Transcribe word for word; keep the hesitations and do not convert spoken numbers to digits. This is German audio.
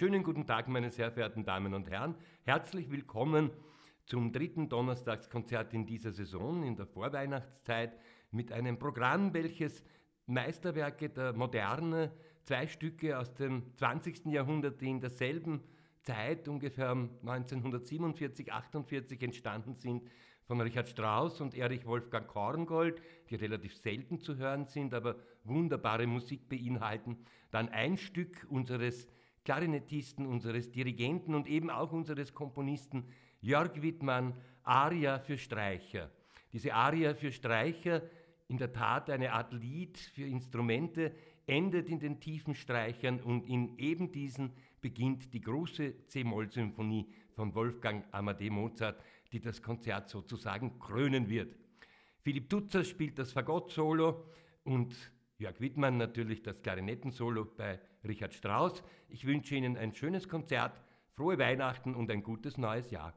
schönen guten Tag, meine sehr verehrten Damen und Herren. Herzlich willkommen zum dritten Donnerstagskonzert in dieser Saison, in der Vorweihnachtszeit, mit einem Programm, welches Meisterwerke der Moderne, zwei Stücke aus dem zwanzigsten Jahrhundert, die in derselben Zeit, ungefähr neunzehnhundertsiebenundvierzig, achtundvierzig, entstanden sind, von Richard Strauss und Erich Wolfgang Korngold, die relativ selten zu hören sind, aber wunderbare Musik beinhalten. Dann ein Stück unseres Klarinettisten, unseres Dirigenten und eben auch unseres Komponisten Jörg Widmann, Aria für Streicher. Diese Aria für Streicher, in der Tat eine Art Lied für Instrumente, endet in den tiefen Streichern und in eben diesen beginnt die große C-Moll-Symphonie von Wolfgang Amadeus Mozart, die das Konzert sozusagen krönen wird. Philipp Tutzer spielt das Fagott-Solo und Jörg Widmann natürlich das Klarinetten-Solo bei Richard Strauss. Ich wünsche Ihnen ein schönes Konzert, frohe Weihnachten und ein gutes neues Jahr.